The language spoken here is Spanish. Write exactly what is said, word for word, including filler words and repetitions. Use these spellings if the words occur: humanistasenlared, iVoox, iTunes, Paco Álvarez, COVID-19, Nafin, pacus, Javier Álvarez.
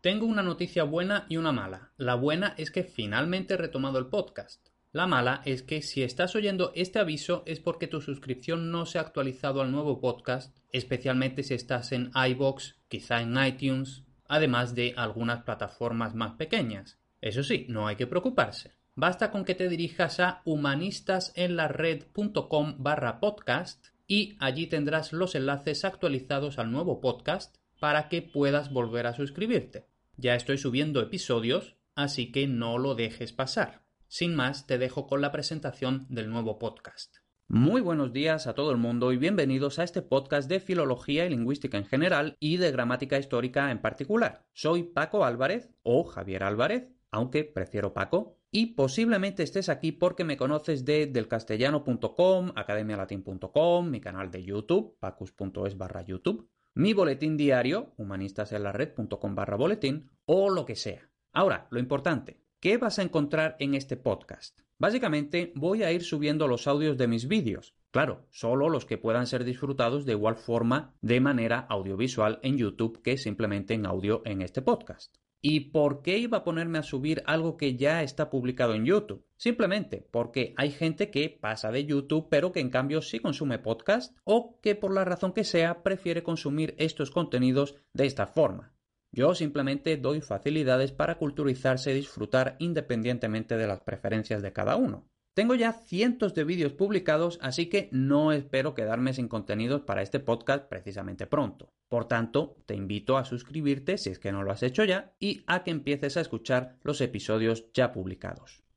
Tengo una noticia buena y una mala. La buena es que finalmente he retomado el podcast. La mala es que si estás oyendo este aviso es porque tu suscripción no se ha actualizado al nuevo podcast, especialmente si estás en iVoox, quizá en iTunes, además de algunas plataformas más pequeñas. Eso sí, no hay que preocuparse. Basta con que te dirijas a humanistas en la red punto com barra podcast y allí tendrás los enlaces actualizados al nuevo podcast para que puedas volver a suscribirte. Ya estoy subiendo episodios, así que no lo dejes pasar. Sin más, te dejo con la presentación del nuevo podcast. Muy buenos días a todo el mundo y bienvenidos a este podcast de filología y lingüística en general y de gramática histórica en particular. Soy Paco Álvarez, o Javier Álvarez, aunque prefiero Paco, y posiblemente estés aquí porque me conoces de del castellano punto com, academia latin punto com, mi canal de YouTube, pacus punto es barra YouTube, mi boletín diario, humanistas en la red punto com barra boletín, o lo que sea. Ahora, lo importante, ¿qué vas a encontrar en este podcast? Básicamente, voy a ir subiendo los audios de mis vídeos. Claro, solo los que puedan ser disfrutados de igual forma de manera audiovisual en YouTube que simplemente en audio en este podcast. ¿Y por qué iba a ponerme a subir algo que ya está publicado en YouTube? Simplemente porque hay gente que pasa de YouTube pero que en cambio sí consume podcast o que por la razón que sea prefiere consumir estos contenidos de esta forma. Yo simplemente doy facilidades para culturizarse y disfrutar independientemente de las preferencias de cada uno. Tengo ya cientos de vídeos publicados, así que no espero quedarme sin contenidos para este podcast precisamente pronto. Por tanto, te invito a suscribirte si es que no lo has hecho ya y a que empieces a escuchar los episodios ya publicados.